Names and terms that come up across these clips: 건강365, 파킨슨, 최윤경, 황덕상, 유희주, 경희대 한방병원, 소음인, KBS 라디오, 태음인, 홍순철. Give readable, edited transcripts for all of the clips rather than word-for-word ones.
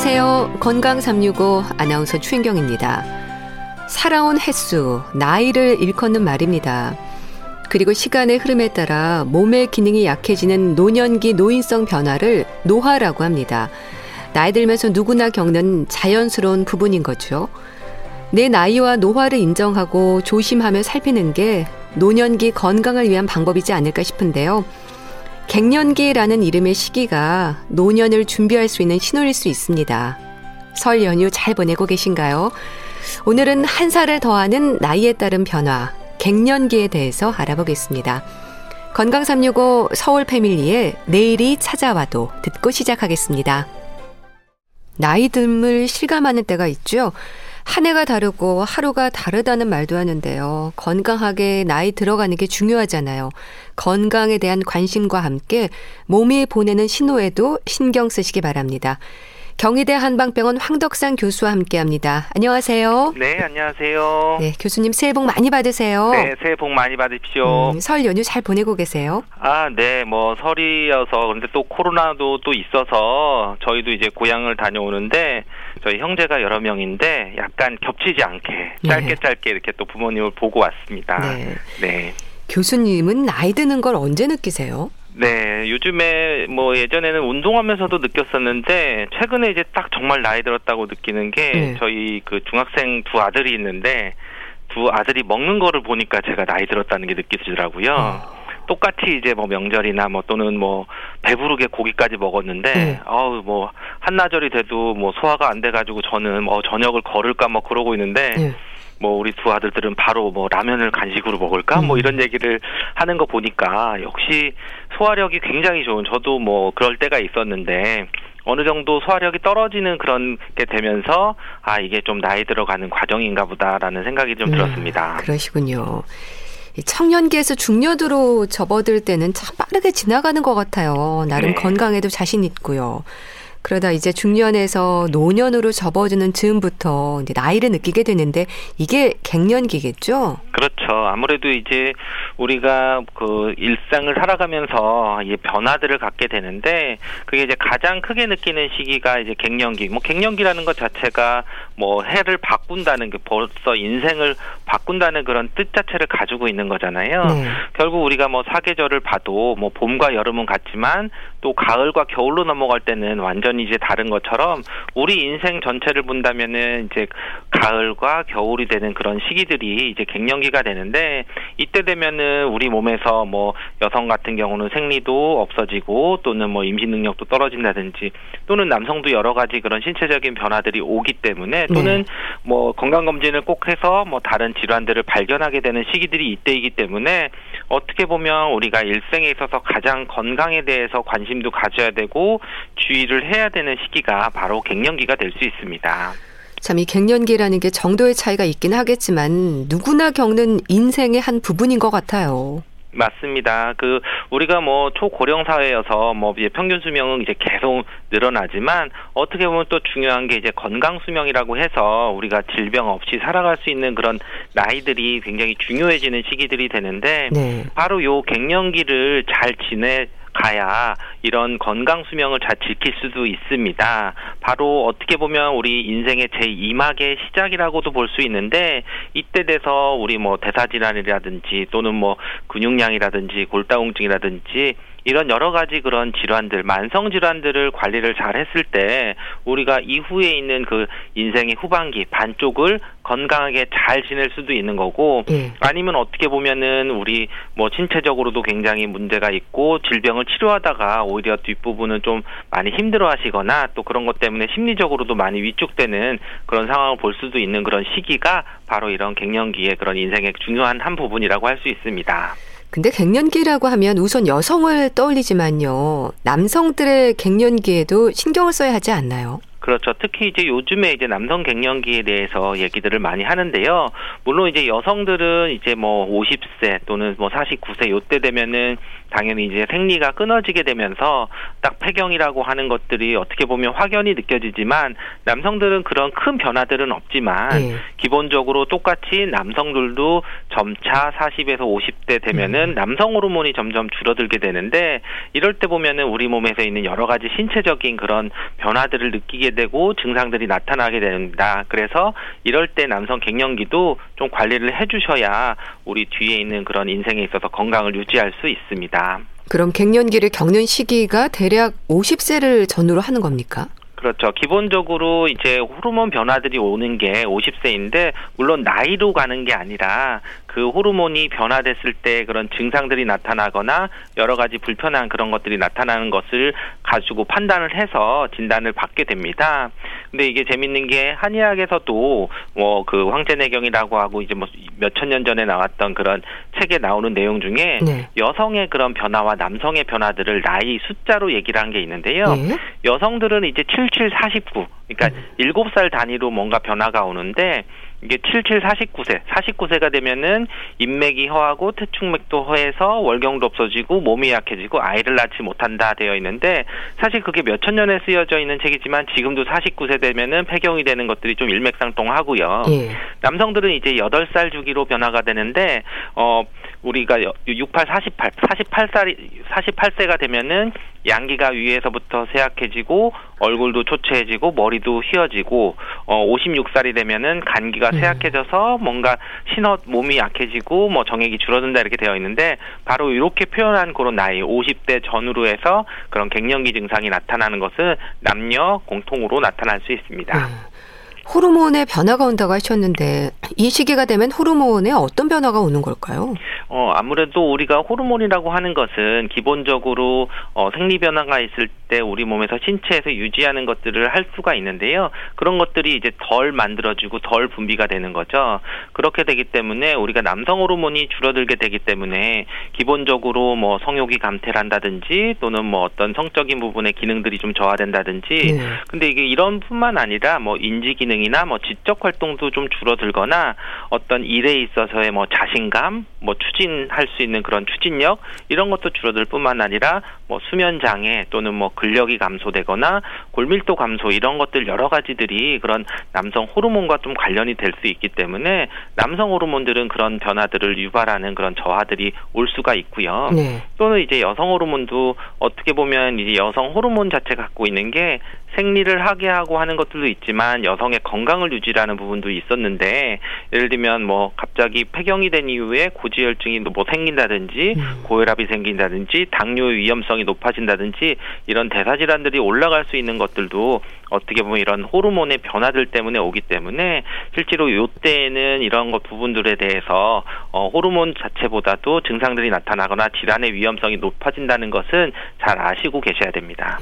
안녕하세요. 건강365 아나운서 최윤경입니다. 살아온 횟수, 나이를 일컫는 말입니다. 그리고 시간의 흐름에 따라 몸의 기능이 약해지는 노년기 노인성 변화를 노화라고 합니다. 나이 들면서 누구나 겪는 자연스러운 부분인 거죠. 내 나이와 노화를 인정하고 조심하며 살피는 게 노년기 건강을 위한 방법이지 않을까 싶은데요. 갱년기라는 이름의 시기가 노년을 준비할 수 있는 신호일 수 있습니다. 설 연휴 잘 보내고 계신가요? 오늘은 한 살을 더하는 나이에 따른 변화, 갱년기에 대해서 알아보겠습니다. 건강365 서울 패밀리의 내일이 찾아와도 듣고 시작하겠습니다. 나이듦을 실감하는 때가 있죠. 한 해가 다르고 하루가 다르다는 말도 하는데요. 건강하게 나이 들어가는 게 중요하잖아요. 건강에 대한 관심과 함께 몸이 보내는 신호에도 신경 쓰시기 바랍니다. 경희대 한방병원 황덕상 교수와 함께합니다. 안녕하세요. 네, 안녕하세요. 네, 교수님 새해 복 많이 받으세요. 네, 새해 복 많이 받으십시오. 설 연휴 잘 보내고 계세요? 아, 네, 뭐 설이어서 그런데 또 코로나도 또 있어서 저희도 이제 고향을 다녀오는데 저희 형제가 여러 명인데 약간 겹치지 않게 짧게 이렇게 또 부모님을 보고 왔습니다. 네. 교수님은 나이 드는 걸 언제 느끼세요? 네, 요즘에 뭐 예전에는 운동하면서도 느꼈었는데 최근에 이제 딱 정말 나이 들었다고 느끼는 게 저희 그 중학생 두 아들이 있는데 두 아들이 먹는 거를 보니까 제가 나이 들었다는 게 느껴지더라고요. 똑같이 이제 뭐 명절이나 뭐 또는 뭐 배부르게 고기까지 먹었는데 아우 뭐 한나절이 돼도 뭐 소화가 안 돼가지고 저는 뭐 저녁을 거를까 뭐 그러고 있는데. 뭐 우리 두 아들들은 바로 뭐 라면을 간식으로 먹을까 뭐 이런 얘기를 하는 거 보니까 역시 소화력이 굉장히 좋은, 저도 뭐 그럴 때가 있었는데 어느 정도 소화력이 떨어지는 그런 게 되면서 아 이게 좀 나이 들어가는 과정인가 보다라는 생각이 좀 들었습니다. 그러시군요. 청년기에서 중년으로 접어들 때는 참 빠르게 지나가는 것 같아요. 나름 건강에도 자신 있고요. 그러다 이제 중년에서 노년으로 접어드는 즈음부터 이제 나이를 느끼게 되는데 이게 갱년기겠죠? 그렇죠. 아무래도 이제 우리가 그 일상을 살아가면서 이 변화들을 갖게 되는데 그게 이제 가장 크게 느끼는 시기가 이제 갱년기. 뭐 갱년기라는 것 자체가 뭐 해를 바꾼다는 게 벌써 인생을 바꾼다는 그런 뜻 자체를 가지고 있는 거잖아요. 결국 우리가 뭐 사계절을 봐도 뭐 봄과 여름은 같지만 또 가을과 겨울로 넘어갈 때는 완전히 이제 다른 것처럼 우리 인생 전체를 본다면은 이제 가을과 겨울이 되는 그런 시기들이 이제 갱년기가 되는데 이때 되면은 우리 몸에서 뭐 여성 같은 경우는 생리도 없어지고 또는 뭐 임신 능력도 떨어진다든지 또는 남성도 여러 가지 그런 신체적인 변화들이 오기 때문에 또는 뭐 건강검진을 꼭 해서 뭐 다른 질환들을 발견하게 되는 시기들이 이때이기 때문에 어떻게 보면 우리가 일생에 있어서 가장 건강에 대해서 관심도 가져야 되고 주의를 해야 되는 시기가 바로 갱년기가 될 수 있습니다. 참 이 갱년기라는 게 정도의 차이가 있긴 하겠지만 누구나 겪는 인생의 한 부분인 것 같아요. 맞습니다. 그 우리가 뭐 초고령 사회여서 뭐 이제 평균 수명은 이제 계속 늘어나지만 어떻게 보면 또 중요한 게 이제 건강 수명이라고 해서 우리가 질병 없이 살아갈 수 있는 그런 나이들이 굉장히 중요해지는 시기들이 되는데 바로 요 갱년기를 잘 가야 이런 건강 수명을 잘 지킬 수도 있습니다. 바로 어떻게 보면 우리 인생의 제2막의 시작이라고도 볼 수 있는데 이때 돼서 우리 뭐 대사질환이라든지 또는 뭐 근육량이라든지 골다공증이라든지 이런 여러 가지 그런 질환들, 만성 질환들을 관리를 잘 했을 때 우리가 이후에 있는 그 인생의 후반기 반쪽을 건강하게 잘 지낼 수도 있는 거고 아니면 어떻게 보면은 우리 뭐 신체적으로도 굉장히 문제가 있고 질병을 치료하다가 오히려 뒷부분은 좀 많이 힘들어 하시거나 또 그런 것 때문에 심리적으로도 많이 위축되는 그런 상황을 볼 수도 있는 그런 시기가 바로 이런 갱년기의 그런 인생의 중요한 한 부분이라고 할 수 있습니다. 근데 갱년기라고 하면 우선 여성을 떠올리지만요. 남성들의 갱년기에도 신경을 써야 하지 않나요? 그렇죠. 특히 이제 요즘에 이제 남성 갱년기에 대해서 얘기들을 많이 하는데요. 물론 이제 여성들은 이제 뭐 50세 또는 뭐 49세 요때 되면은 당연히 이제 생리가 끊어지게 되면서 딱 폐경이라고 하는 것들이 어떻게 보면 확연히 느껴지지만 남성들은 그런 큰 변화들은 없지만 기본적으로 똑같이 남성들도 점차 40에서 50대 되면은 남성 호르몬이 점점 줄어들게 되는데 이럴 때 보면은 우리 몸에서 있는 여러 가지 신체적인 그런 변화들을 느끼게 생기게 되고 증상들이 나타나게 됩니다. 그래서 이럴 때 남성 갱년기도 좀 관리를 해주셔야 우리 뒤에 있는 그런 인생에 있어서 건강을 유지할 수 있습니다. 그럼 갱년기를 겪는 시기가 대략 50세를 전후로 하는 겁니까? 그렇죠. 기본적으로 이제 호르몬 변화들이 오는 게 50세인데 물론 나이로 가는 게 아니라 그 호르몬이 변화됐을 때 그런 증상들이 나타나거나 여러 가지 불편한 그런 것들이 나타나는 것을 가지고 판단을 해서 진단을 받게 됩니다. 근데 이게 재밌는 게 한의학에서도 그 황제내경이라고 하고 이제 몇천 년 전에 나왔던 그런 책에 나오는 내용 중에 네. 여성의 그런 변화와 남성의 변화들을 나이 숫자로 얘기를 한 게 있는데요. 네. 여성들은 이제 7749 그러니까 7살 단위로 뭔가 변화가 오는데 이게 49세가 되면은 인맥이 허하고 태충맥도 허해서 월경도 없어지고 몸이 약해지고 아이를 낳지 못한다 되어 있는데 사실 그게 몇천 년에 쓰여져 있는 책이지만 지금도 49세 되면은 폐경이 되는 것들이 좀 일맥상통하고요. 예. 남성들은 이제 8살 주기로 변화가 되는데 우리가 48세가 되면은 양기가 위에서부터 쇠약해지고 얼굴도 초췌해지고 머리도 휘어지고 56살이 되면은 간기가 쇠약해져서 뭔가 신어 몸이 약해지고 정액이 줄어든다 이렇게 되어 있는데 바로 이렇게 표현한 그런 나이 50대 전후로 해서 그런 갱년기 증상이 나타나는 것은 남녀 공통으로 나타날 수 있습니다. 호르몬의 변화가 온다고 하셨는데 이 시기가 되면 호르몬에 어떤 변화가 오는 걸까요? 아무래도 우리가 호르몬이라고 하는 것은 기본적으로 생리 변화가 있을 때 우리 몸에서 신체에서 유지하는 것들을 할 수가 있는데요. 그런 것들이 이제 덜 만들어지고 덜 분비가 되는 거죠. 그렇게 되기 때문에 우리가 남성 호르몬이 줄어들게 되기 때문에 기본적으로 성욕이 감퇴한다든지 또는 어떤 성적인 부분의 기능들이 좀 저하된다든지. 근데 이게 이런 뿐만 아니라 인지 기능 이나 지적 활동도 좀 줄어들거나 어떤 일에 있어서의 자신감, 추진할 수 있는 그런 추진력 이런 것도 줄어들 뿐만 아니라 수면 장애 또는 근력이 감소되거나 골밀도 감소 이런 것들 여러 가지들이 그런 남성 호르몬과 좀 관련이 될 수 있기 때문에 남성 호르몬들은 그런 변화들을 유발하는 그런 저하들이 올 수가 있고요. 네. 또는 이제 여성 호르몬도 어떻게 보면 이제 여성 호르몬 자체가 갖고 있는 게 생리를 하게 하고 하는 것들도 있지만 여성의 건강을 유지하는 부분도 있었는데 예를 들면 갑자기 폐경이 된 이후에 고지혈증이 생긴다든지 고혈압이 생긴다든지 당뇨의 위험성이 높아진다든지 이런 대사질환들이 올라갈 수 있는 것들도 어떻게 보면 이런 호르몬의 변화들 때문에 오기 때문에 실제로 이때에는 이런 것 부분들에 대해서 호르몬 자체보다도 증상들이 나타나거나 질환의 위험성이 높아진다는 것은 잘 아시고 계셔야 됩니다.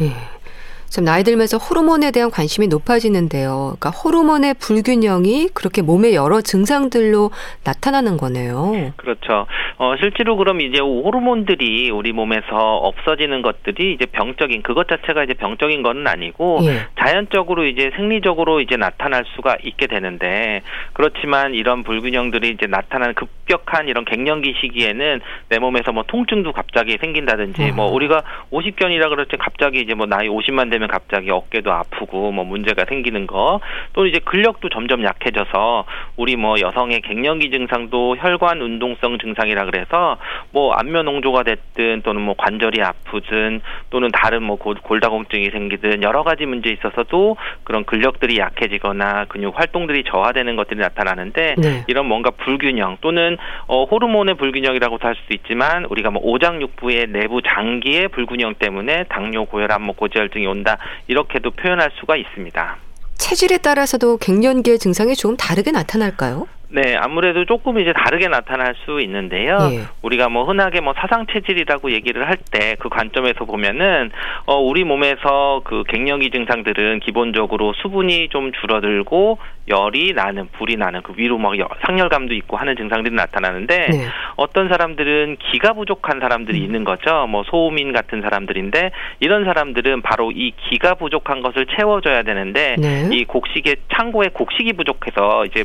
참 나이 들면서 호르몬에 대한 관심이 높아지는데요. 그러니까 호르몬의 불균형이 그렇게 몸의 여러 증상들로 나타나는 거네요. 그렇죠. 실제로 그럼 이제 호르몬들이 우리 몸에서 없어지는 것들이 이제 병적인 그것 자체가 이제 병적인 건 아니고 자연적으로 이제 생리적으로 이제 나타날 수가 있게 되는데 그렇지만 이런 불균형들이 이제 나타나는 급격한 이런 갱년기 시기에는 내 몸에서 통증도 갑자기 생긴다든지 우리가 50견이라 그랬지 갑자기 이제 나이 50만 되면 갑자기 어깨도 아프고 문제가 생기는 거 또 이제 근력도 점점 약해져서 우리 여성의 갱년기 증상도 혈관 운동성 증상이라 그래서 안면 홍조가 됐든 또는 관절이 아프든 또는 다른 골다공증이 생기든 여러 가지 문제에 있어서도 그런 근력들이 약해지거나 근육 활동들이 저하되는 것들이 나타나는데 이런 뭔가 불균형 또는 호르몬의 불균형이라고도 할 수도 있지만 우리가 오장육부의 내부 장기의 불균형 때문에 당뇨, 고혈압, 고지혈증이 온다 이렇게도 표현할 수가 있습니다. 체질에 따라서도 갱년기의 증상이 조금 다르게 나타날까요? 네, 아무래도 조금 이제 다르게 나타날 수 있는데요. 우리가 흔하게 사상 체질이라고 얘기를 할 때 그 관점에서 보면은 우리 몸에서 그 갱년기 증상들은 기본적으로 수분이 좀 줄어들고 열이 나는, 불이 나는 그 위로 상열감도 있고 하는 증상들이 나타나는데 어떤 사람들은 기가 부족한 사람들이 있는 거죠. 소음인 같은 사람들인데 이런 사람들은 바로 이 기가 부족한 것을 채워줘야 되는데 이 곡식의 창고에 곡식이 부족해서 이제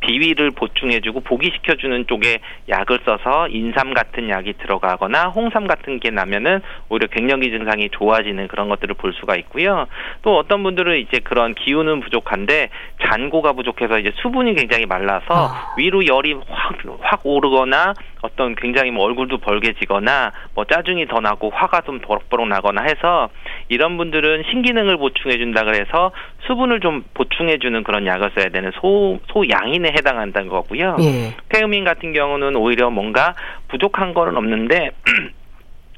비위를 보충해주고 보기시켜주는 쪽에 약을 써서 인삼 같은 약이 들어가거나 홍삼 같은 게 나면은 오히려 갱년기 증상이 좋아지는 그런 것들을 볼 수가 있고요. 또 어떤 분들은 이제 그런 기운은 부족한데 잔고가 부족해서 이제 수분이 굉장히 말라서 위로 열이 확 오르거나 어떤 굉장히 얼굴도 벌게지거나 짜증이 더 나고 화가 좀 버럭버럭 나거나 해서 이런 분들은 신기능을 보충해준다 그래서 수분을 좀 보충해주는 그런 약을 써야 되는 소양인에 해당한다는 거고요. 예. 태음인 같은 경우는 오히려 뭔가 부족한 거는 없는데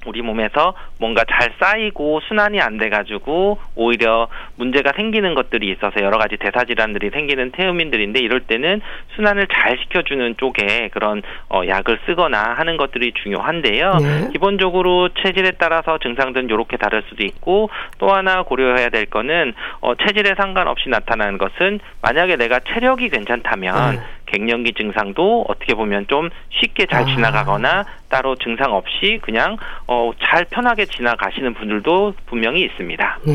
우리 몸에서 뭔가 잘 쌓이고 순환이 안 돼가지고 오히려 문제가 생기는 것들이 있어서 여러 가지 대사질환들이 생기는 태음인들인데 이럴 때는 순환을 잘 시켜주는 쪽에 그런 약을 쓰거나 하는 것들이 중요한데요. 네. 기본적으로 체질에 따라서 증상들은 이렇게 다를 수도 있고 또 하나 고려해야 될 거는 체질에 상관없이 나타나는 것은 만약에 내가 체력이 괜찮다면 네. 갱년기 증상도 어떻게 보면 좀 쉽게 잘 지나가거나 따로 증상 없이 그냥 잘 편하게 지나가시는 분들도 분명히 있습니다. 네.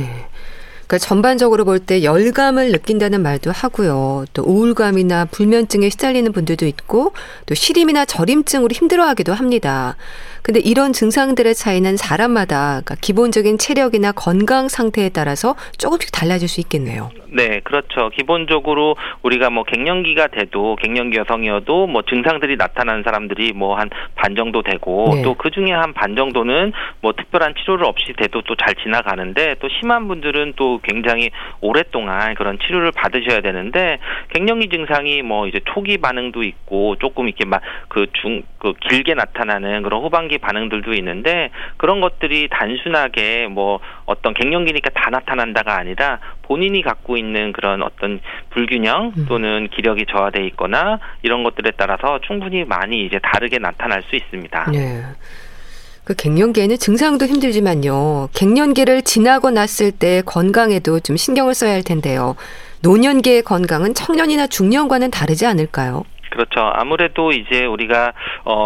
그러니까 전반적으로 볼 때 열감을 느낀다는 말도 하고요. 또 우울감이나 불면증에 시달리는 분들도 있고 또 시림이나 저림증으로 힘들어하기도 합니다. 근데 이런 증상들의 차이는 사람마다 그러니까 기본적인 체력이나 건강 상태에 따라서 조금씩 달라질 수 있겠네요. 네, 그렇죠. 기본적으로 우리가 갱년기가 돼도 갱년기 여성이어도 증상들이 나타나는 사람들이 한 반 정도 되고 네. 또 그 중에 한 반 정도는 특별한 치료를 없이 돼도 또 잘 지나가는데 또 심한 분들은 또 굉장히 오랫동안 그런 치료를 받으셔야 되는데 갱년기 증상이 이제 초기 반응도 있고 조금 이렇게 길게 나타나는 그런 후반기 반응들도 있는데 그런 것들이 단순하게 어떤 갱년기니까 다 나타난다가 아니라 본인이 갖고 있는 그런 어떤 불균형 또는 기력이 저하돼 있거나 이런 것들에 따라서 충분히 많이 이제 다르게 나타날 수 있습니다. 네. 그 갱년기에는 증상도 힘들지만요. 갱년기를 지나고 났을 때 건강에도 좀 신경을 써야 할 텐데요. 노년기의 건강은 청년이나 중년과는 다르지 않을까요? 그렇죠. 아무래도 이제 우리가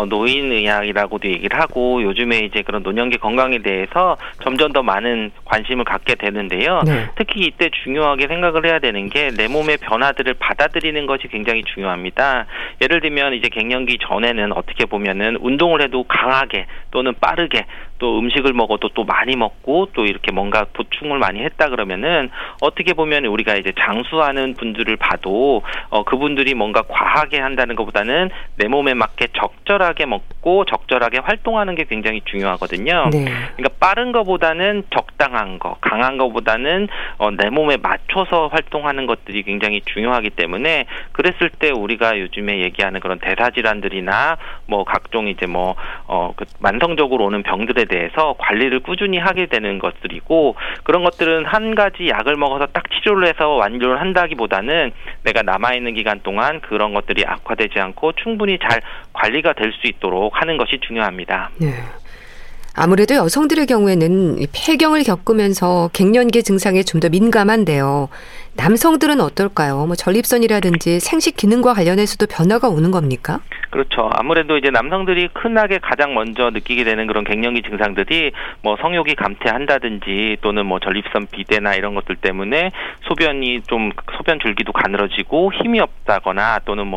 노인의학이라고도 얘기를 하고 요즘에 이제 그런 노년기 건강에 대해서 점점 더 많은 관심을 갖게 되는데요. 네. 특히 이때 중요하게 생각을 해야 되는 게 내 몸의 변화들을 받아들이는 것이 굉장히 중요합니다. 예를 들면 이제 갱년기 전에는 어떻게 보면은 운동을 해도 강하게 또는 빠르게 또 음식을 먹어도 또 많이 먹고 또 이렇게 뭔가 보충을 많이 했다 그러면은 어떻게 보면 우리가 이제 장수하는 분들을 봐도 그분들이 뭔가 과하게 한다는 것보다는 내 몸에 맞게 적절하게 먹고 적절하게 활동하는 게 굉장히 중요하거든요. 네. 그러니까 빠른 것보다는 적당한 거, 강한 것보다는 내 몸에 맞춰서 활동하는 것들이 굉장히 중요하기 때문에 그랬을 때 우리가 요즘에 얘기하는 그런 대사질환들이나 각종 이제 만성적으로 오는 병들에 대해서 관리를 꾸준히 하게 되는 것들이고 그런 것들은 한 가지 약을 먹어서 딱 치료를 해서 완료를 한다기보다는 내가 남아있는 기간 동안 그런 것들이 악화되지 않고 충분히 잘 관리가 될 수 있도록 하는 것이 중요합니다. 네. 아무래도 여성들의 경우에는 폐경을 겪으면서 갱년기 증상에 좀 더 민감한데요. 남성들은 어떨까요? 전립선이라든지 생식 기능과 관련해서도 변화가 오는 겁니까? 그렇죠. 아무래도 이제 남성들이 흔하게 가장 먼저 느끼게 되는 그런 갱년기 증상들이 성욕이 감퇴한다든지 또는 전립선 비대나 이런 것들 때문에 소변 줄기도 가늘어지고 힘이 없다거나 또는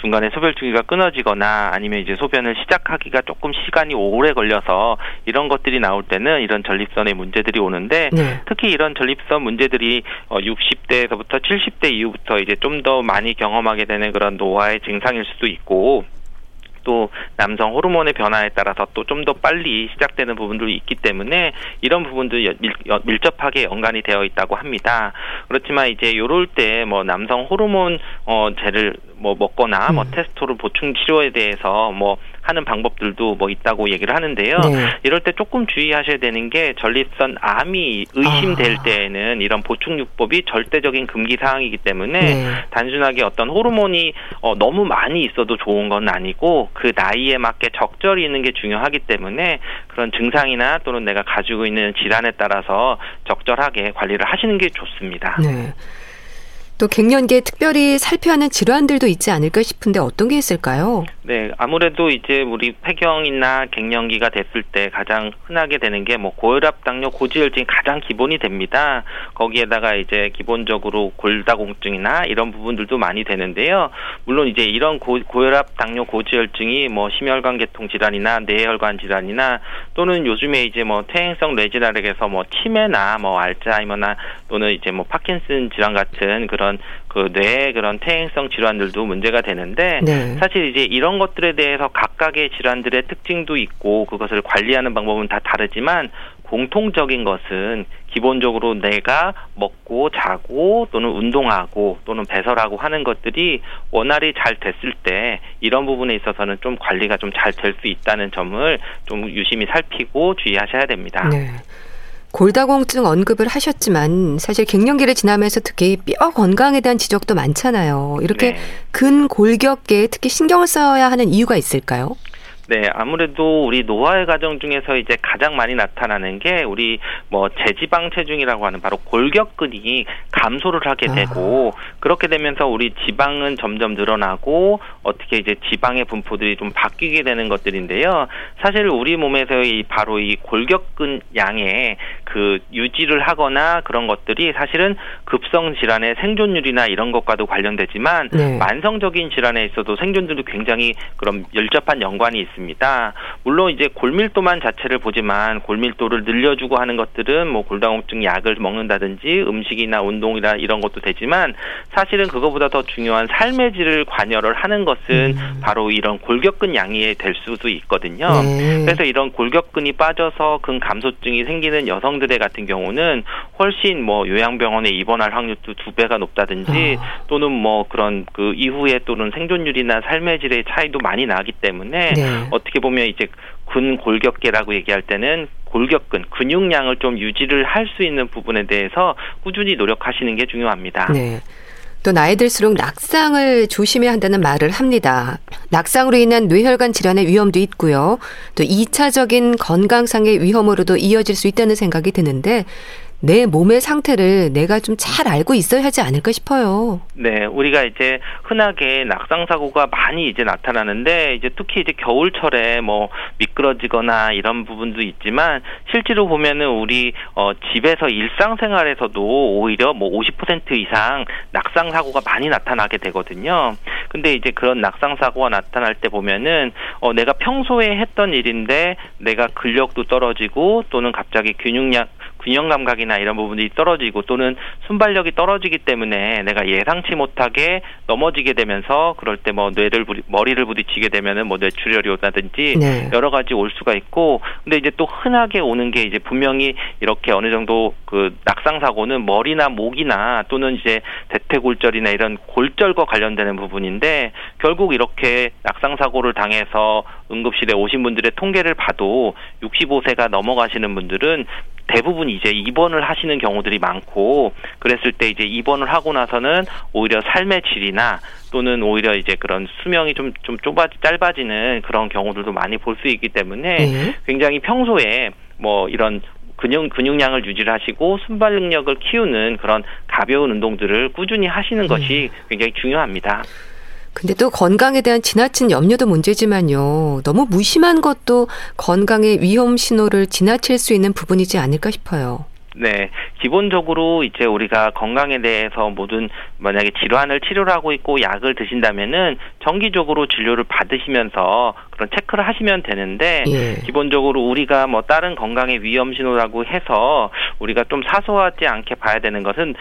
중간에 소변 줄기가 끊어지거나 아니면 이제 소변을 시작하기가 조금 시간이 오래 걸려서 이런 것들이 나올 때는 이런 전립선의 문제들이 오는데 네. 특히 이런 전립선 문제들이 60대에서부터 70대 이후부터 이제 좀 더 많이 경험하게 되는 그런 노화의 증상일 수도 있고 또 남성 호르몬의 변화에 따라서 또 좀 더 빨리 시작되는 부분도 있기 때문에 이런 부분도 밀접하게 연관이 되어 있다고 합니다. 그렇지만 이제 요럴 때 남성 호르몬 제를 먹거나 테스토를 보충 치료에 대해서 하는 방법들도 있다고 얘기를 하는데요. 네. 이럴 때 조금 주의하셔야 되는 게 전립선 암이 의심될 때에는 이런 보충요법이 절대적인 금기 사항이기 때문에 네. 단순하게 어떤 호르몬이 너무 많이 있어도 좋은 건 아니고 그 나이에 맞게 적절히 있는 게 중요하기 때문에 그런 증상이나 또는 내가 가지고 있는 질환에 따라서 적절하게 관리를 하시는 게 좋습니다. 네. 또 갱년기에 특별히 살펴야 하는 질환들도 있지 않을까 싶은데 어떤 게 있을까요? 네, 아무래도 이제 우리 폐경이나 갱년기가 됐을 때 가장 흔하게 되는 게 고혈압, 당뇨, 고지혈증이 가장 기본이 됩니다. 거기에다가 이제 기본적으로 골다공증이나 이런 부분들도 많이 되는데요. 물론 이제 이런 고혈압, 당뇨, 고지혈증이 심혈관계통 질환이나 뇌혈관 질환이나 또는 요즘에 이제 퇴행성 뇌질환에서 치매나 알츠하이머나 또는 이제 파킨슨 질환 같은 그런 그 뇌의 그런 퇴행성 질환들도 문제가 되는데 네. 사실 이제 이런 것들에 대해서 각각의 질환들의 특징도 있고 그것을 관리하는 방법은 다 다르지만 공통적인 것은 기본적으로 내가 먹고 자고 또는 운동하고 또는 배설하고 하는 것들이 원활히 잘 됐을 때 이런 부분에 있어서는 좀 관리가 좀 잘 될 수 있다는 점을 좀 유심히 살피고 주의하셔야 됩니다. 네. 골다공증 언급을 하셨지만 사실 갱년기를 지나면서 특히 뼈 건강에 대한 지적도 많잖아요. 이렇게 네. 근골격계에 특히 신경을 써야 하는 이유가 있을까요? 네, 아무래도 우리 노화의 과정 중에서 이제 가장 많이 나타나는 게 우리 제지방 체중이라고 하는 바로 골격근이 감소를 하게 되고 그렇게 되면서 우리 지방은 점점 늘어나고 어떻게 이제 지방의 분포들이 좀 바뀌게 되는 것들인데요. 사실 우리 몸에서 바로 이 골격근 양의 그 유지를 하거나 그런 것들이 사실은 급성 질환의 생존율이나 이런 것과도 관련되지만 네. 만성적인 질환에 있어도 생존율도 굉장히 그런 밀접한 연관이 있습니다. 물론 이제 골밀도만 자체를 보지만 골밀도를 늘려주고 하는 것들은 골다공증 약을 먹는다든지 음식이나 운동이나 이런 것도 되지만 사실은 그거보다 더 중요한 삶의 질을 관여를 하는 것은 바로 이런 골격근 양이 될 수도 있거든요. 그래서 이런 골격근이 빠져서 근감소증이 생기는 여성들의 같은 경우는 훨씬 요양병원에 입원할 확률도 2배가 높다든지 또는 그런 그 이후에 또는 생존율이나 삶의 질의 차이도 많이 나기 때문에 네. 어떻게 보면 이제 근골격계라고 얘기할 때는 골격근, 근육량을 좀 유지를 할 수 있는 부분에 대해서 꾸준히 노력하시는 게 중요합니다. 네. 또 나이 들수록 낙상을 조심해야 한다는 말을 합니다. 낙상으로 인한 뇌혈관 질환의 위험도 있고요. 또 2차적인 건강상의 위험으로도 이어질 수 있다는 생각이 드는데 내 몸의 상태를 내가 좀 잘 알고 있어야 하지 않을까 싶어요. 네, 우리가 이제 흔하게 낙상 사고가 많이 이제 나타나는데 이제 특히 이제 겨울철에 미끄러지거나 이런 부분도 있지만 실제로 보면은 우리 집에서 일상생활에서도 오히려 50% 이상 낙상 사고가 많이 나타나게 되거든요. 근데 이제 그런 낙상 사고가 나타날 때 보면은 내가 평소에 했던 일인데 내가 근력도 떨어지고 또는 갑자기 균형 감각이나 이런 부분이 떨어지고 또는 순발력이 떨어지기 때문에 내가 예상치 못하게 넘어지게 되면서 그럴 때 머리를 부딪히게 되면은 뇌출혈이 온다든지 네. 여러 가지 올 수가 있고 근데 이제 또 흔하게 오는 게 이제 분명히 이렇게 어느 정도 그 낙상 사고는 머리나 목이나 또는 이제 대퇴골절이나 이런 골절과 관련되는 부분인데 결국 이렇게 낙상 사고를 당해서 응급실에 오신 분들의 통계를 봐도 65세가 넘어가시는 분들은 대부분 이제 입원을 하시는 경우들이 많고 그랬을 때 이제 입원을 하고 나서는 오히려 삶의 질이나 또는 오히려 이제 그런 수명이 좀 짧아지는 그런 경우들도 많이 볼 수 있기 때문에 굉장히 평소에 이런 근육량을 유지하시고 순발력을 키우는 그런 가벼운 운동들을 꾸준히 하시는 것이 굉장히 중요합니다. 근데 또 건강에 대한 지나친 염려도 문제지만요. 너무 무심한 것도 건강의 위험 신호를 지나칠 수 있는 부분이지 않을까 싶어요. 네. 기본적으로 이제 우리가 건강에 대해서 만약에 질환을 치료를 하고 있고 약을 드신다면은 정기적으로 진료를 받으시면서 그런 체크를 하시면 되는데 예. 기본적으로 우리가 다른 건강의 위험 신호라고 해서 우리가 좀 사소하지 않게 봐야 되는 것은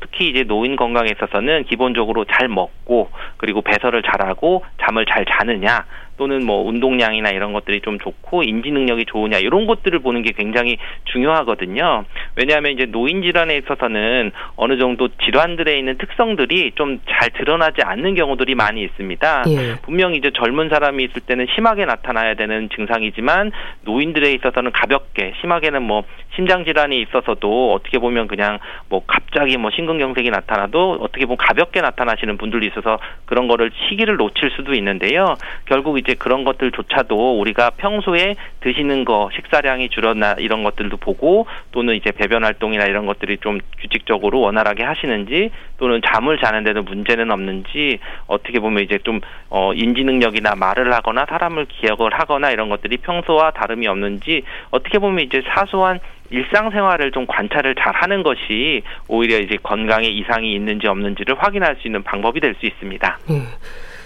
특히 이제 노인 건강에 있어서는 기본적으로 잘 먹고 그리고 배설을 잘하고 잠을 잘 자느냐 또는 운동량이나 이런 것들이 좀 좋고 인지 능력이 좋으냐 이런 것들을 보는 게 굉장히 중요하거든요. 왜냐하면 이제 노인 질환에 있어서는 어느 정도 질환들에 있는 특성들이 좀 잘 드러나지 않는 경우들이 많이 있습니다. 예. 분명 이제 젊은 사람이 있을 때는 심하게 나타나야 되는 증상이지만 노인들에 있어서는 가볍게 심하게는 심장 질환이 있어서도 어떻게 보면 그냥 갑자기 심근경색이 나타나도 어떻게 보면 가볍게 나타나시는 분들도 있어서 그런 거를 시기를 놓칠 수도 있는데요. 결국 이제 그런 것들조차도 우리가 평소에 드시는 거 식사량이 줄었나 이런 것들도 보고 또는 이제 배변 활동이나 이런 것들이 좀 규칙적으로 원활하게 하시는지 또는 잠을 자는데도 문제는 없는지 어떻게 보면 이제 좀 인지 능력이나 말을 하거나 사람을 기억을 하거나 이런 것들이 평소와 다름이 없는지 어떻게 보면 이제 사소한 일상생활을 좀 관찰을 잘 하는 것이 오히려 이제 건강에 이상이 있는지 없는지를 확인할 수 있는 방법이 될 수 있습니다.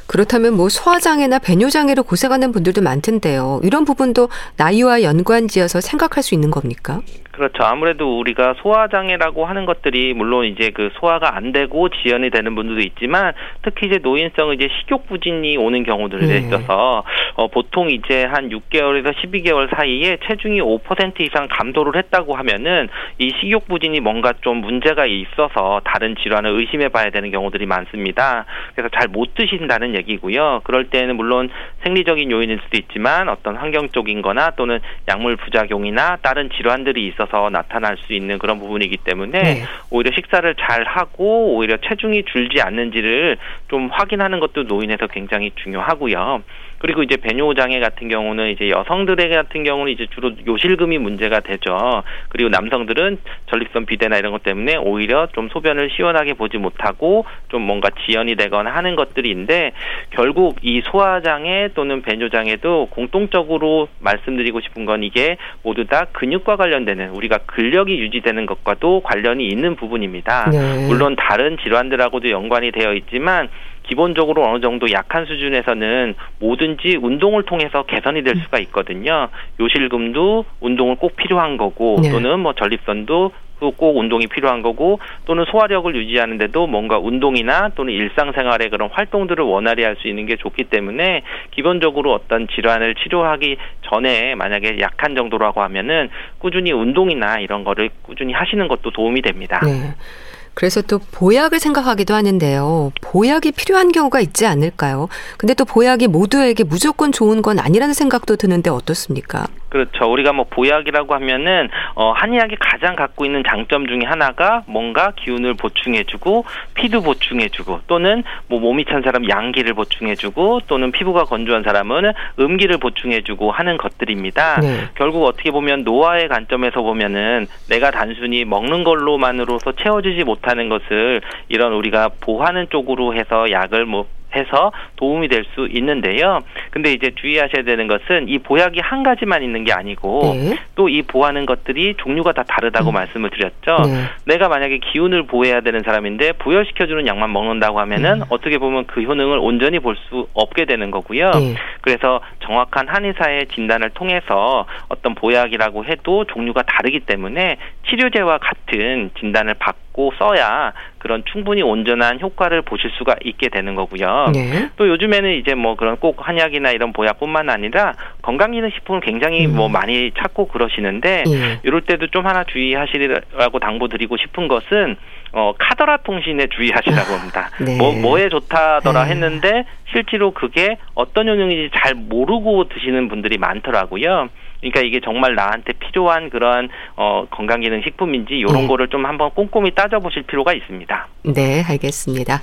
그렇다면 소아장애나 배뇨장애로 고생하는 분들도 많던데요. 이런 부분도 나이와 연관지어서 생각할 수 있는 겁니까? 그렇죠. 아무래도 우리가 소아장애라고 하는 것들이 물론 이제 소화가 안 되고 지연이 되는 분들도 있지만 특히 이제 노인성 식욕 부진이 오는 경우들에 있어서 보통 이제 한 6개월에서 12개월 사이에 체중이 5% 이상 감소를 했다고 하면은 이 식욕 부진이 뭔가 좀 문제가 있어서 다른 질환을 의심해 봐야 되는 경우들이 많습니다. 그래서 잘 못 드신다는 얘기고요. 그럴 때는 물론 생리적인 요인일 수도 있지만 어떤 환경적인 거나 또는 약물 부작용이나 다른 질환들이 있어서 나타날 수 있는 그런 부분이기 때문에 네. 오히려 식사를 잘 하고 오히려 체중이 줄지 않는지를 좀 확인하는 것도 노인에서 굉장히 중요하고요. 그리고 이제 배뇨 장애 같은 경우는 이제 여성들의 같은 경우는 이제 주로 요실금이 문제가 되죠. 그리고 남성들은 전립선 비대나 이런 것 때문에 오히려 좀 소변을 시원하게 보지 못하고 좀 뭔가 지연이 되거나 하는 것들인데 결국 이 소화 장애 또는 배뇨 장애도 공통적으로 말씀드리고 싶은 건 이게 모두 다 근육과 관련되는 우리가 근력이 유지되는 것과도 관련이 있는 부분입니다. 네. 물론 다른 질환들하고도 연관이 되어 있지만 기본적으로 어느 정도 약한 수준에서는 뭐든지 운동을 통해서 개선이 될 수가 있거든요. 요실금도 운동을 꼭 필요한 거고 네. 또는 뭐 전립선도 꼭 운동이 필요한 거고 또는 소화력을 유지하는데도 뭔가 운동이나 또는 일상생활의 그런 활동들을 원활히 할 수 있는 게 좋기 때문에 기본적으로 어떤 질환을 치료하기 전에 만약에 약한 정도라고 하면은 꾸준히 운동이나 이런 거를 꾸준히 하시는 것도 도움이 됩니다. 네. 그래서 또 보약을 생각하기도 하는데요. 보약이 필요한 경우가 있지 않을까요? 근데 또 보약이 모두에게 무조건 좋은 건 아니라는 생각도 드는데 어떻습니까? 그렇죠. 우리가 뭐 보약이라고 하면은 한의학이 가장 갖고 있는 장점 중에 하나가 뭔가 기운을 보충해주고 피도 보충해주고 또는 뭐 몸이 찬 사람 양기를 보충해주고 또는 피부가 건조한 사람은 음기를 보충해주고 하는 것들입니다. 네. 결국 어떻게 보면 노화의 관점에서 보면은 내가 단순히 먹는 걸로만으로서 채워지지 못하는 것을 이런 우리가 보하는 쪽으로 해서 약을 뭐 해서 도움이 될 수 있는데요. 근데 이제 주의하셔야 되는 것은 이 보약이 한 가지만 있는 게 아니고 네. 또 이 보하는 것들이 종류가 다 다르다고 말씀을 드렸죠. 네. 내가 만약에 기운을 보해야 되는 사람인데 부여시켜주는 약만 먹는다고 하면은 어떻게 보면 그 효능을 온전히 볼 수 없게 되는 거고요. 네. 그래서 정확한 한의사의 진단을 통해서 어떤 보약이라고 해도 종류가 다르기 때문에 치료제와 같은 진단을 받고 써야 그런 충분히 온전한 효과를 보실 수가 있게 되는 거고요. 네. 또 요즘에는 이제 뭐 그런 꼭 한약이나 이런 보약뿐만 아니라 건강기능식품을 굉장히 뭐 많이 찾고 그러시는데 이럴 때도 좀 하나 주의하시라고 당부드리고 싶은 것은 카더라 통신에 주의하시라고 합니다. 네. 뭐에 좋다더라 했는데 실제로 그게 어떤 효능인지 잘 모르고 드시는 분들이 많더라고요. 그러니까 이게 정말 나한테 필요한 그런 건강기능식품인지 이런 거를 좀 한번 꼼꼼히 따져보실 필요가 있습니다. 네, 알겠습니다.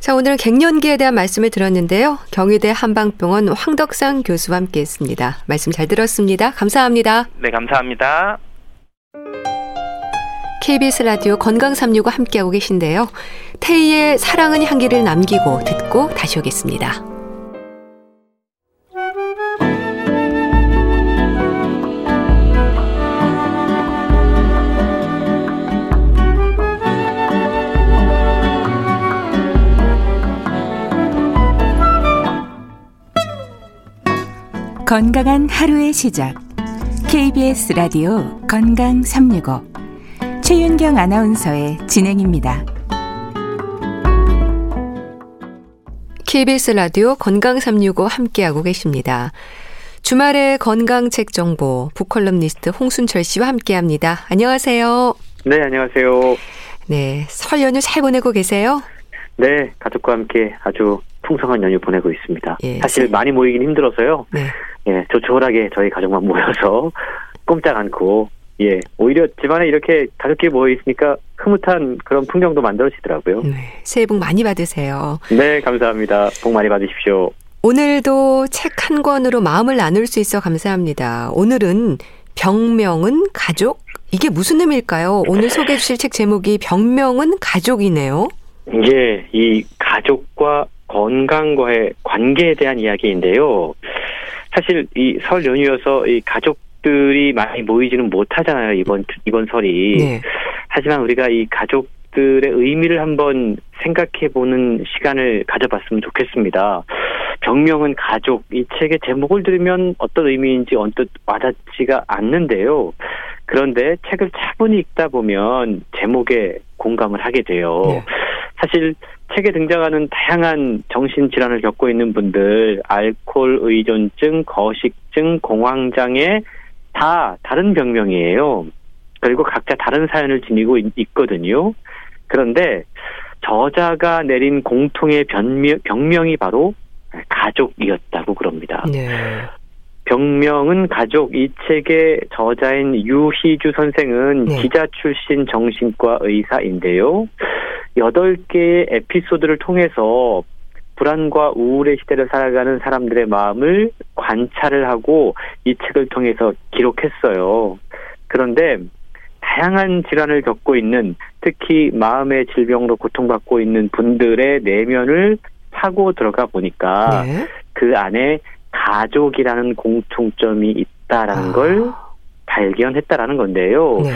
자, 오늘은 갱년기에 대한 말씀을 들었는데요. 경희대 한방병원 황덕상 교수와 함께했습니다. 말씀 잘 들었습니다. 감사합니다. 네, 감사합니다. KBS 라디오 건강365 함께하고 계신데요. 태희의 사랑은 향기를 남기고 듣고 다시 오겠습니다. 건강한 하루의 시작. KBS 라디오 건강365 최윤경 아나운서의 진행입니다. KBS 라디오 건강365 함께하고 계십니다. 주말의 건강책 정보 북컬럼니스트 홍순철 씨와 함께합니다. 안녕하세요. 네, 안녕하세요. 네, 설 연휴 잘 보내고 계세요? 네, 가족과 함께 아주 풍성한 연휴 보내고 있습니다. 예, 사실 많이 모이긴 힘들어서요. 네. 예, 조촐하게 저희 가족만 모여서 꼼짝 않고 예, 오히려 집안에 이렇게 가족끼리 모여 있으니까 흐뭇한 그런 풍경도 만들어지더라고요. 네, 새해 복 많이 받으세요. 네, 감사합니다. 복 많이 받으십시오. 오늘도 책 한 권으로 마음을 나눌 수 있어 감사합니다. 오늘은 병명은 가족? 이게 무슨 의미일까요? 오늘 소개해 주실 책 제목이 병명은 가족이네요. 예, 이 가족과 건강과의 관계에 대한 이야기인데요. 사실 이 설 연휴여서 이 가족들이 많이 모이지는 못하잖아요. 이번 설이. 네. 하지만 우리가 이 가족들의 의미를 한번 생각해보는 시간을 가져봤으면 좋겠습니다. 병명은 가족, 이 책의 제목을 들으면 어떤 의미인지 언뜻 와닿지가 않는데요. 그런데 책을 차분히 읽다 보면 제목에 공감을 하게 돼요. 네. 사실 책에 등장하는 다양한 정신질환을 겪고 있는 분들, 알코올 의존증, 거식증, 공황장애 다 다른 병명이에요. 그리고 각자 다른 사연을 지니고 있거든요. 그런데 저자가 내린 공통의 병명이 바로 가족이었다고 그럽니다. 네. 병명은 가족. 이 책의 저자인 유희주 선생은 네. 기자 출신 정신과 의사인데요. 8개의 에피소드를 통해서 불안과 우울의 시대를 살아가는 사람들의 마음을 관찰을 하고 이 책을 통해서 기록했어요. 그런데 다양한 질환을 겪고 있는, 특히 마음의 질병으로 고통받고 있는 분들의 내면을 파고 들어가 보니까 네. 그 안에 가족이라는 공통점이 있다라는 걸 발견했다라는 건데요. 네.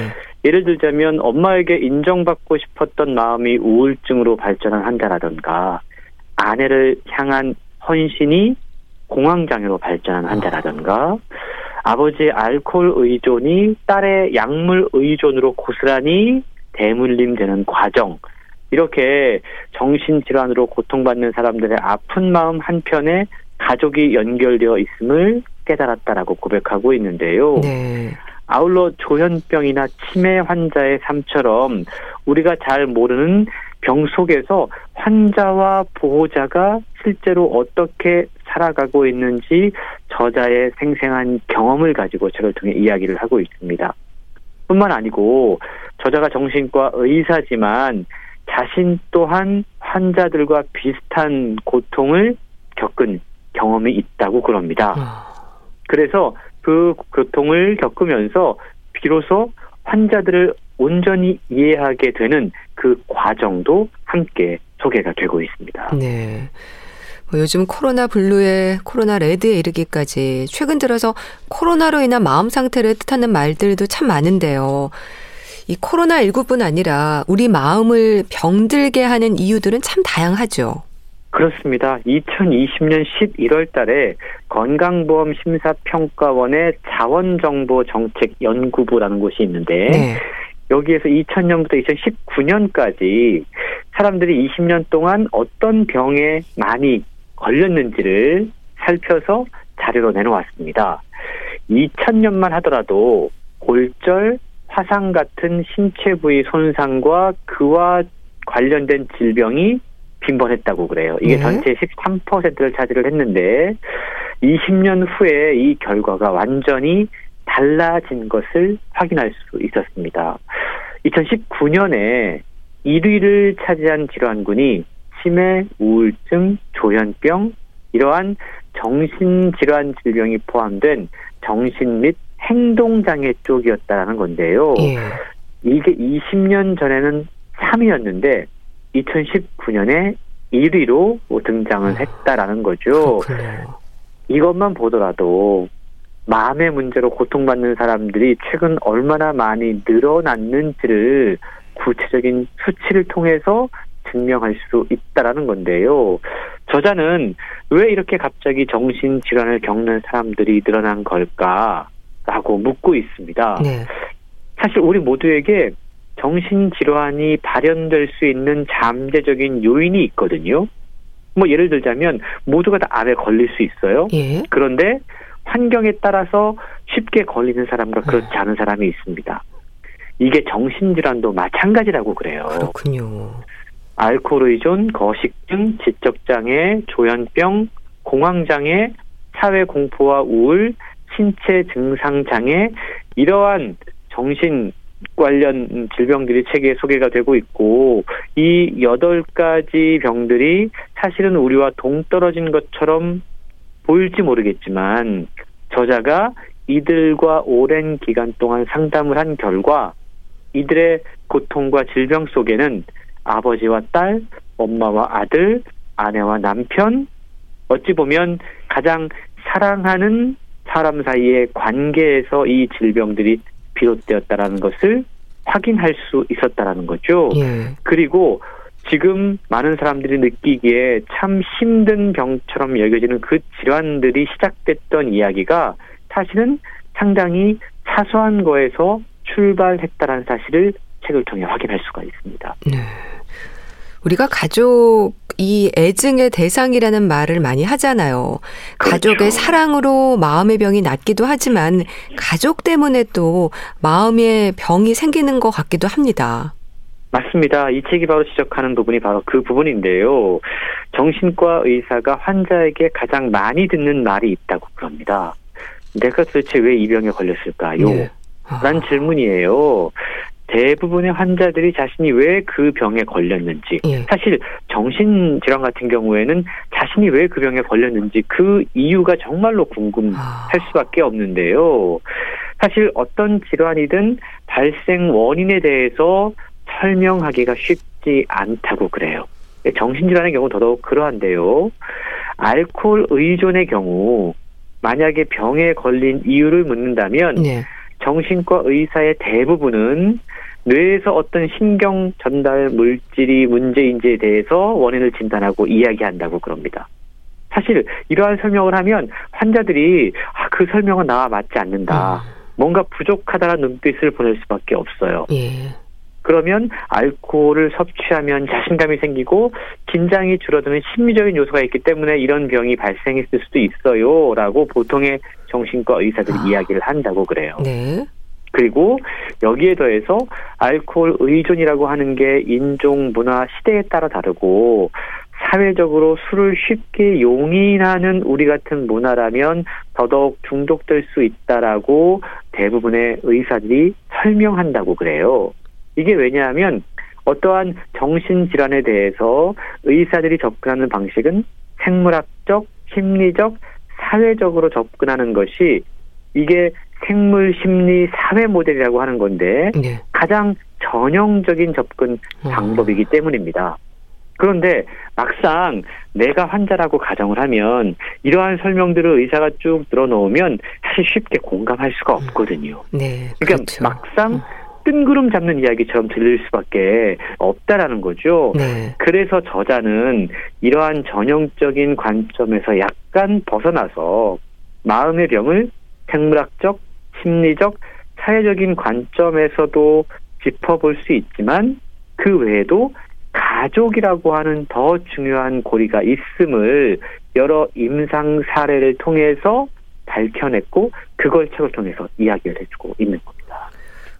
예를 들자면 엄마에게 인정받고 싶었던 마음이 우울증으로 발전한 환자라든가, 아내를 향한 헌신이 공황장애로 발전한 환자라든가, 아버지의 알코올 의존이 딸의 약물 의존으로 고스란히 대물림되는 과정, 이렇게 정신질환으로 고통받는 사람들의 아픈 마음 한편에 가족이 연결되어 있음을 깨달았다라고 고백하고 있는데요. 네. 아울러 조현병이나 치매 환자의 삶처럼 우리가 잘 모르는 병 속에서 환자와 보호자가 실제로 어떻게 살아가고 있는지 저자의 생생한 경험을 가지고 책을 통해 이야기를 하고 있습니다. 뿐만 아니고 저자가 정신과 의사지만 자신 또한 환자들과 비슷한 고통을 겪은 경험이 있다고 그럽니다. 그래서 그 고통을 겪으면서 비로소 환자들을 온전히 이해하게 되는 그 과정도 함께 소개가 되고 있습니다. 네. 요즘 코로나 블루에 코로나 레드에 이르기까지 최근 들어서 코로나로 인한 마음 상태를 뜻하는 말들도 참 많은데요. 이 코로나19뿐 아니라 우리 마음을 병들게 하는 이유들은 참 다양하죠. 그렇습니다. 2020년 11월 달에 건강보험 심사평가원의 자원정보정책연구부라는 곳이 있는데 네. 여기에서 2000년부터 2019년까지 사람들이 20년 동안 어떤 병에 많이 걸렸는지를 살펴서 자료로 내놓았습니다. 2000년만 하더라도 골절, 화상 같은 신체 부위 손상과 그와 관련된 질병이 빈번했다고 그래요. 이게 네. 전체 13%를 차지를 했는데 20년 후에 이 결과가 완전히 달라진 것을 확인할 수 있었습니다. 2019년에 1위를 차지한 질환군이 치매, 우울증, 조현병, 이러한 정신질환 질병이 포함된 정신 및 행동장애 쪽이었다는 건데요. 네. 이게 20년 전에는 3위였는데 2019년에 1위로 등장을 했다라는 거죠. 그렇군요. 이것만 보더라도 마음의 문제로 고통받는 사람들이 최근 얼마나 많이 늘어났는지를 구체적인 수치를 통해서 증명할 수 있다라는 건데요. 저자는 왜 이렇게 갑자기 정신질환을 겪는 사람들이 늘어난 걸까라고 묻고 있습니다. 네. 사실 우리 모두에게 정신질환이 발현될 수 있는 잠재적인 요인이 있거든요. 뭐 예를 들자면 모두가 다 암에 걸릴 수 있어요. 예. 그런데 환경에 따라서 쉽게 걸리는 사람과 그렇지 않은 사람이 있습니다. 이게 정신질환도 마찬가지라고 그래요. 그렇군요. 알코올 의존, 거식증, 지적장애, 조현병, 공황장애, 사회공포와 우울, 신체 증상장애, 이러한 정신 관련 질병들이 책에 소개가 되고 있고, 이 8가지 병들이 사실은 우리와 동떨어진 것처럼 보일지 모르겠지만 저자가 이들과 오랜 기간 동안 상담을 한 결과 이들의 고통과 질병 속에는 아버지와 딸, 엄마와 아들, 아내와 남편, 어찌 보면 가장 사랑하는 사람 사이의 관계에서 이 질병들이 비롯되었다라는 것을 확인할 수 있었다라는 거죠. 예. 그리고 지금 많은 사람들이 느끼기에 참 힘든 병처럼 여겨지는 그 질환들이 시작됐던 이야기가 사실은 상당히 사소한 거에서 출발했다라는 사실을 책을 통해 확인할 수가 있습니다. 네. 우리가 가족이 애증의 대상이라는 말을 많이 하잖아요. 그렇죠. 가족의 사랑으로 마음의 병이 낫기도 하지만 가족 때문에 또 마음의 병이 생기는 것 같기도 합니다. 맞습니다. 이 책이 바로 지적하는 부분이 바로 그 부분인데요. 정신과 의사가 환자에게 가장 많이 듣는 말이 있다고 그럽니다. 내가 도대체 왜 이 병에 걸렸을까요? 네. 라는 질문이에요. 대부분의 환자들이 자신이 왜 그 병에 걸렸는지, 예. 사실 정신질환 같은 경우에는 자신이 왜 그 병에 걸렸는지 그 이유가 정말로 궁금할 수밖에 없는데요. 사실 어떤 질환이든 발생 원인에 대해서 설명하기가 쉽지 않다고 그래요. 정신질환의 경우 더더욱 그러한데요. 알코올 의존의 경우 만약에 병에 걸린 이유를 묻는다면 예. 정신과 의사의 대부분은 뇌에서 어떤 신경 전달 물질이 문제인지에 대해서 원인을 진단하고 이야기한다고 그럽니다. 사실 이러한 설명을 하면 환자들이 그 설명은 나와 맞지 않는다. 뭔가 부족하다는 눈빛을 보낼 수밖에 없어요. 예. 그러면 알코올을 섭취하면 자신감이 생기고 긴장이 줄어드는 심리적인 요소가 있기 때문에 이런 병이 발생했을 수도 있어요. 라고 보통의 정신과 의사들이 이야기를 한다고 그래요. 네. 그리고 여기에 더해서 알코올 의존이라고 하는 게 인종, 문화, 시대에 따라 다르고 사회적으로 술을 쉽게 용인하는 우리 같은 문화라면 더더욱 중독될 수 있다라고 대부분의 의사들이 설명한다고 그래요. 이게 왜냐하면 어떠한 정신질환에 대해서 의사들이 접근하는 방식은 생물학적, 심리적, 사회적으로 접근하는 것이 이게 생물, 심리, 사회 모델이라고 하는 건데 네. 가장 전형적인 접근 방법이기 때문입니다. 그런데 막상 내가 환자라고 가정을 하면 이러한 설명들을 의사가 쭉 들어놓으면 사실 쉽게 공감할 수가 없거든요. 네, 그러니까 그렇죠. 막상 뜬구름 잡는 이야기처럼 들릴 수밖에 없다라는 거죠. 네. 그래서 저자는 이러한 전형적인 관점에서 약간 벗어나서 마음의 병을 생물학적, 심리적, 사회적인 관점에서도 짚어볼 수 있지만 그 외에도 가족이라고 하는 더 중요한 고리가 있음을 여러 임상 사례를 통해서 밝혀냈고 그걸 책을 통해서 이야기를 해주고 있는 겁니다.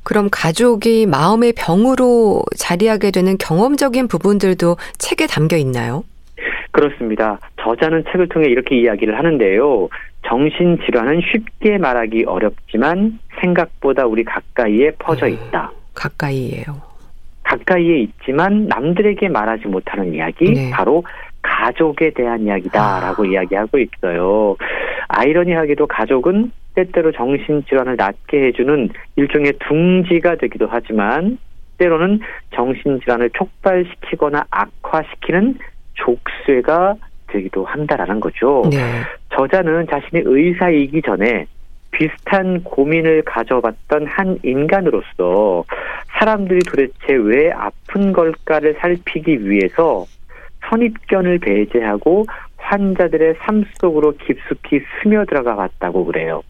그럼 가족이 마음의 병으로 자리하게 되는 경험적인 부분들도 책에 담겨 있나요? 그렇습니다. 저자는 책을 통해 이렇게 이야기를 하는데요. 정신질환은 쉽게 말하기 어렵지만 생각보다 우리 가까이에 퍼져 있다. 가까이에요. 가까이에 있지만 남들에게 말하지 못하는 이야기, 네. 바로 가족에 대한 이야기다라고 이야기하고 있어요. 아이러니하게도 가족은 때때로 정신질환을 낫게 해주는 일종의 둥지가 되기도 하지만 때로는 정신질환을 촉발시키거나 악화시키는 족쇄가 되기도 한다라는 거죠. 네. 저자는 자신이 의사이기 전에 비슷한 고민을 가져봤던 한 인간으로서 사람들이 도대체 왜 아픈 걸까를 살피기 위해서 선입견을 배제하고 환자들의 삶 속으로 깊숙이 스며들어가 봤다고 그래요.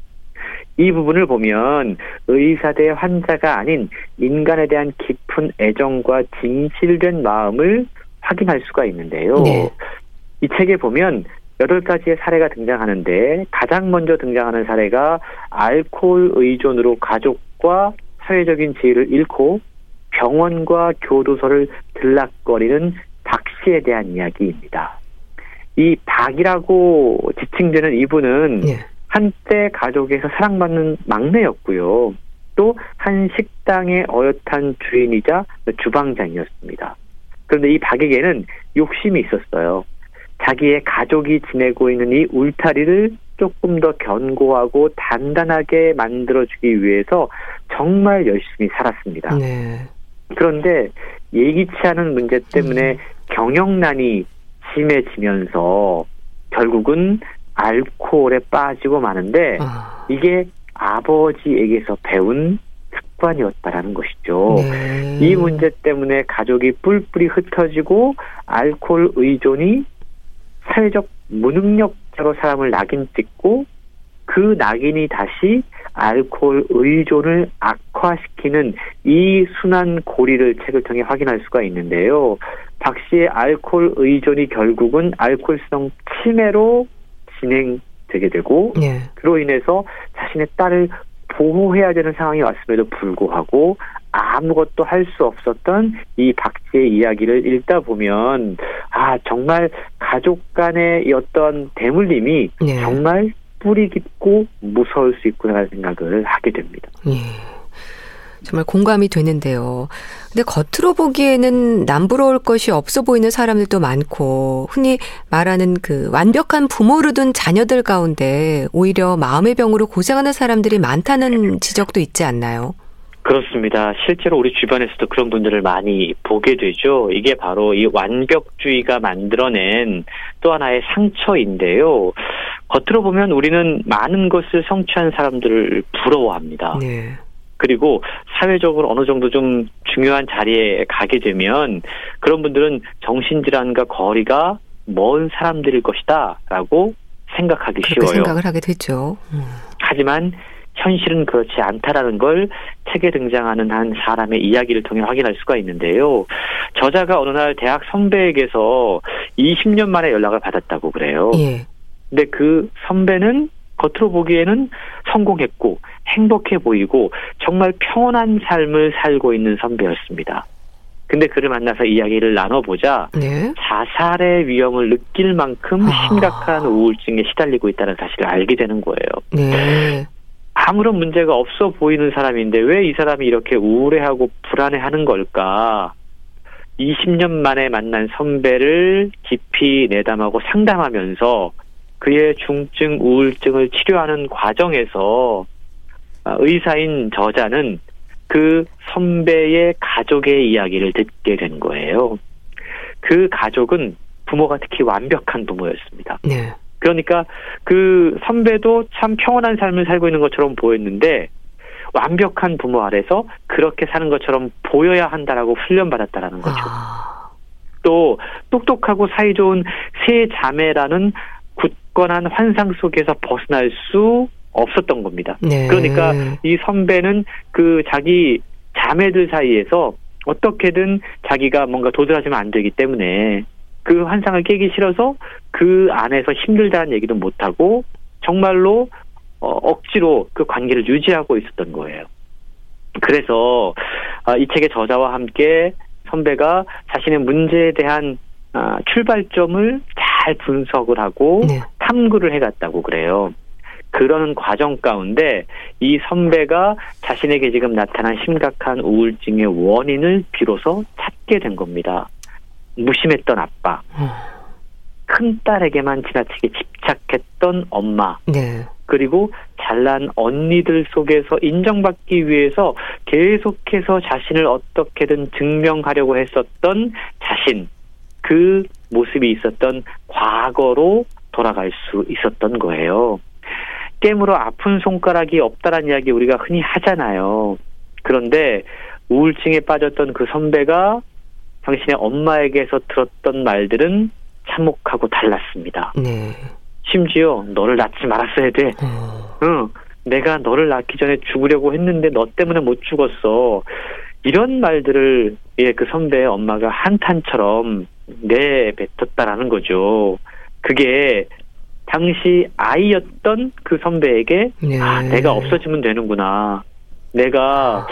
이 부분을 보면 의사 대 환자가 아닌 인간에 대한 깊은 애정과 진실된 마음을 확인할 수가 있는데요. 네. 이 책에 보면 8가지의 사례가 등장하는데 가장 먼저 등장하는 사례가 알코올 의존으로 가족과 사회적인 지위를 잃고 병원과 교도소를 들락거리는 박 씨에 대한 이야기입니다. 이 박이라고 지칭되는 이분은 네. 한때 가족에서 사랑받는 막내였고요. 또 한 식당의 어엿한 주인이자 주방장이었습니다. 그런데 이 박에게는 욕심이 있었어요. 자기의 가족이 지내고 있는 이 울타리를 조금 더 견고하고 단단하게 만들어주기 위해서 정말 열심히 살았습니다. 네. 그런데 예기치 않은 문제 때문에 경영난이 심해지면서 결국은 알코올에 빠지고 마는데 이게 아버지에게서 배운 습관이었다라는 것이죠. 네. 이 문제 때문에 가족이 뿔뿔이 흩어지고 알코올 의존이 사회적 무능력자로 사람을 낙인 찍고 그 낙인이 다시 알코올 의존을 악화시키는 이 순환 고리를 책을 통해 확인할 수가 있는데요. 박 씨의 알코올 의존이 결국은 알코올성 치매로 진행되게 되고 예. 그로 인해서 자신의 딸을 보호해야 되는 상황이 왔음에도 불구하고 아무것도 할 수 없었던 이 박 씨의 이야기를 읽다 보면 아 정말 가족 간의 어떤 대물림이 예. 정말 뿌리 깊고 무서울 수 있구나라는 생각을 하게 됩니다. 예. 정말 공감이 되는데요. 근데 겉으로 보기에는 남부러울 것이 없어 보이는 사람들도 많고 흔히 말하는 그 완벽한 부모를 둔 자녀들 가운데 오히려 마음의 병으로 고생하는 사람들이 많다는 지적도 있지 않나요? 그렇습니다. 실제로 우리 주변에서도 그런 분들을 많이 보게 되죠. 이게 바로 이 완벽주의가 만들어낸 또 하나의 상처인데요. 겉으로 보면 우리는 많은 것을 성취한 사람들을 부러워합니다. 네. 그리고 사회적으로 어느 정도 좀 중요한 자리에 가게 되면 그런 분들은 정신질환과 거리가 먼 사람들일 것이다 라고 생각하기 쉬워요. 그렇게 생각을 하게 되죠. 하지만 현실은 그렇지 않다라는 걸 책에 등장하는 한 사람의 이야기를 통해 확인할 수가 있는데요. 저자가 어느 날 대학 선배에게서 20년 만에 연락을 받았다고 그래요. 예. 근데 그 선배는 겉으로 보기에는 성공했고 행복해 보이고 정말 평온한 삶을 살고 있는 선배였습니다. 근데 그를 만나서 이야기를 나눠보자 네? 자살의 위험을 느낄 만큼 심각한 우울증에 시달리고 있다는 사실을 알게 되는 거예요. 네. 아무런 문제가 없어 보이는 사람인데 왜 이 사람이 이렇게 우울해하고 불안해하는 걸까? 20년 만에 만난 선배를 깊이 내담하고 상담하면서 그의 중증 우울증을 치료하는 과정에서 의사인 저자는 그 선배의 가족의 이야기를 듣게 된 거예요. 그 가족은 부모가 특히 완벽한 부모였습니다. 네. 그러니까 그 선배도 참 평온한 삶을 살고 있는 것처럼 보였는데 완벽한 부모 아래서 그렇게 사는 것처럼 보여야 한다라고 훈련받았다라는 거죠. 또 똑똑하고 사이좋은 세 자매라는 굳건한 환상 속에서 벗어날 수 없었던 겁니다. 네. 그러니까 이 선배는 그 자기 자매들 사이에서 어떻게든 자기가 뭔가 도드라지면 안 되기 때문에 그 환상을 깨기 싫어서 그 안에서 힘들다는 얘기도 못하고 정말로 억지로 그 관계를 유지하고 있었던 거예요. 그래서 이 책의 저자와 함께 선배가 자신의 문제에 대한 출발점을 잘 분석을 하고 네. 탐구를 해갔다고 그래요. 그런 과정 가운데 이 선배가 자신에게 지금 나타난 심각한 우울증의 원인을 비로소 찾게 된 겁니다. 무심했던 아빠, 큰딸에게만 지나치게 집착했던 엄마, 네. 그리고 잘난 언니들 속에서 인정받기 위해서 계속해서 자신을 어떻게든 증명하려고 했었던 자신, 그 모습이 있었던 과거로 돌아갈 수 있었던 거예요. 깨물어 아픈 손가락이 없다라는 이야기 우리가 흔히 하잖아요. 그런데 우울증에 빠졌던 그 선배가 당신의 엄마에게서 들었던 말들은 참혹하고 달랐습니다. 네. 심지어 너를 낳지 말았어야 돼. 응, 내가 너를 낳기 전에 죽으려고 했는데 너 때문에 못 죽었어. 이런 말들을 그 선배의 엄마가 한탄처럼 내뱉었다라는 거죠. 그게 당시 아이였던 그 선배에게 네. 아, 내가 없어지면 되는구나. 내가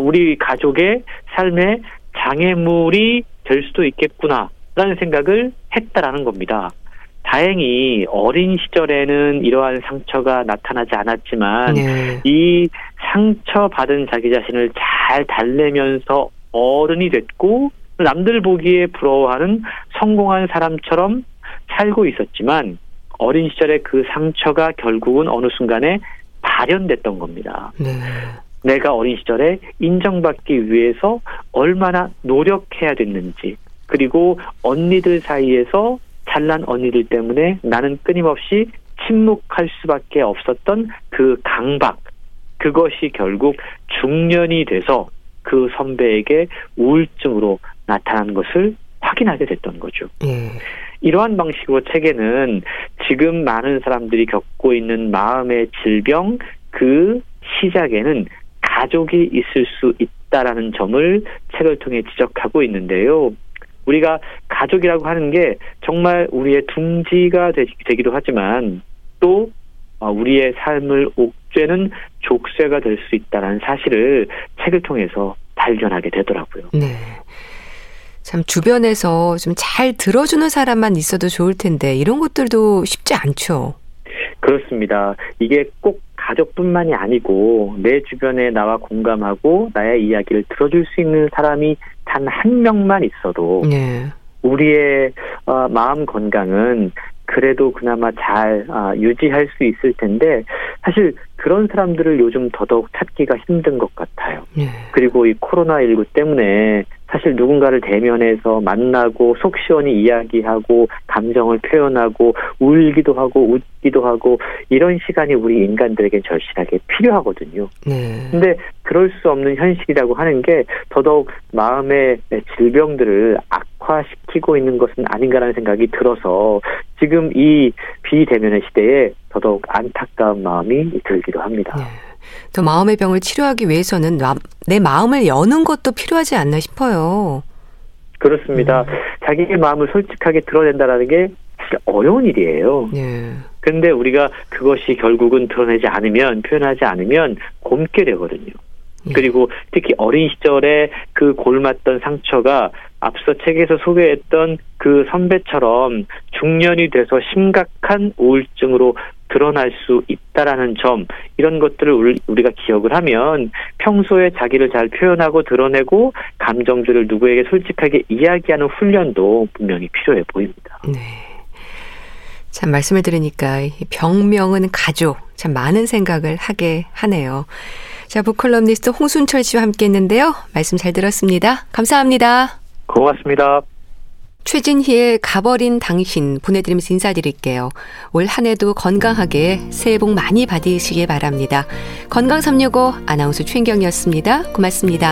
우리 가족의 삶에 장애물이 될 수도 있겠구나 라는 생각을 했다라는 겁니다. 다행히 어린 시절에는 이러한 상처가 나타나지 않았지만 네. 이 상처받은 자기 자신을 잘 달래면서 어른이 됐고 남들 보기에 부러워하는 성공한 사람처럼 살고 있었지만 어린 시절의 그 상처가 결국은 어느 순간에 발현됐던 겁니다. 네. 내가 어린 시절에 인정받기 위해서 얼마나 노력해야 됐는지 그리고 언니들 사이에서 잘난 언니들 때문에 나는 끊임없이 침묵할 수밖에 없었던 그 강박 그것이 결국 중년이 돼서 그 선배에게 우울증으로 나타난 것을 확인하게 됐던 거죠. 이러한 방식으로 책에는 지금 많은 사람들이 겪고 있는 마음의 질병 그 시작에는 가족이 있을 수 있다라는 점을 책을 통해 지적하고 있는데요. 우리가 가족이라고 하는 게 정말 우리의 둥지가 되기도 하지만 또 우리의 삶을 옥죄는 족쇄가 될 수 있다는 사실을 책을 통해서 발견하게 되더라고요. 네. 참 주변에서 좀 잘 들어주는 사람만 있어도 좋을 텐데 이런 것들도 쉽지 않죠. 그렇습니다. 이게 꼭 가족뿐만이 아니고 내 주변에 나와 공감하고 나의 이야기를 들어줄 수 있는 사람이 단 한 명만 있어도 네. 우리의 마음 건강은 그래도 그나마 잘 유지할 수 있을 텐데 사실 그런 사람들을 요즘 더더욱 찾기가 힘든 것 같아요. 네. 그리고 이 코로나19 때문에 사실 누군가를 대면해서 만나고 속 시원히 이야기하고 감정을 표현하고 울기도 하고 웃기도 하고 이런 시간이 우리 인간들에겐 절실하게 필요하거든요. 그런데 그럴 수 없는 현실이라고 하는 게 더더욱 마음의 질병들을 악화시키고 있는 것은 아닌가라는 생각이 들어서 지금 이 비대면의 시대에 더더욱 안타까운 마음이 들기도 합니다. 네. 또 마음의 병을 치료하기 위해서는 내 마음을 여는 것도 필요하지 않나 싶어요. 그렇습니다. 자기의 마음을 솔직하게 드러낸다는 게 사실 어려운 일이에요. 그런데 우리가 그것이 결국은 드러내지 않으면 표현하지 않으면 곪게 되거든요. 그리고 특히 어린 시절에 그 골맞던 상처가 앞서 책에서 소개했던 그 선배처럼 중년이 돼서 심각한 우울증으로 드러날 수 있다라는 점, 이런 것들을 우리가 기억을 하면 평소에 자기를 잘 표현하고 드러내고 감정들을 누구에게 솔직하게 이야기하는 훈련도 분명히 필요해 보입니다. 네, 참 말씀을 들으니까 병명은 가족, 참 많은 생각을 하게 하네요. 자, 북컬럼니스트 홍순철 씨와 함께했는데요. 말씀 잘 들었습니다. 감사합니다. 고맙습니다. 최진희의 가버린 당신 보내드리면서 인사드릴게요. 올 한 해도 건강하게 새해 복 많이 받으시길 바랍니다. 건강365 아나운서 최윤경이었습니다. 고맙습니다.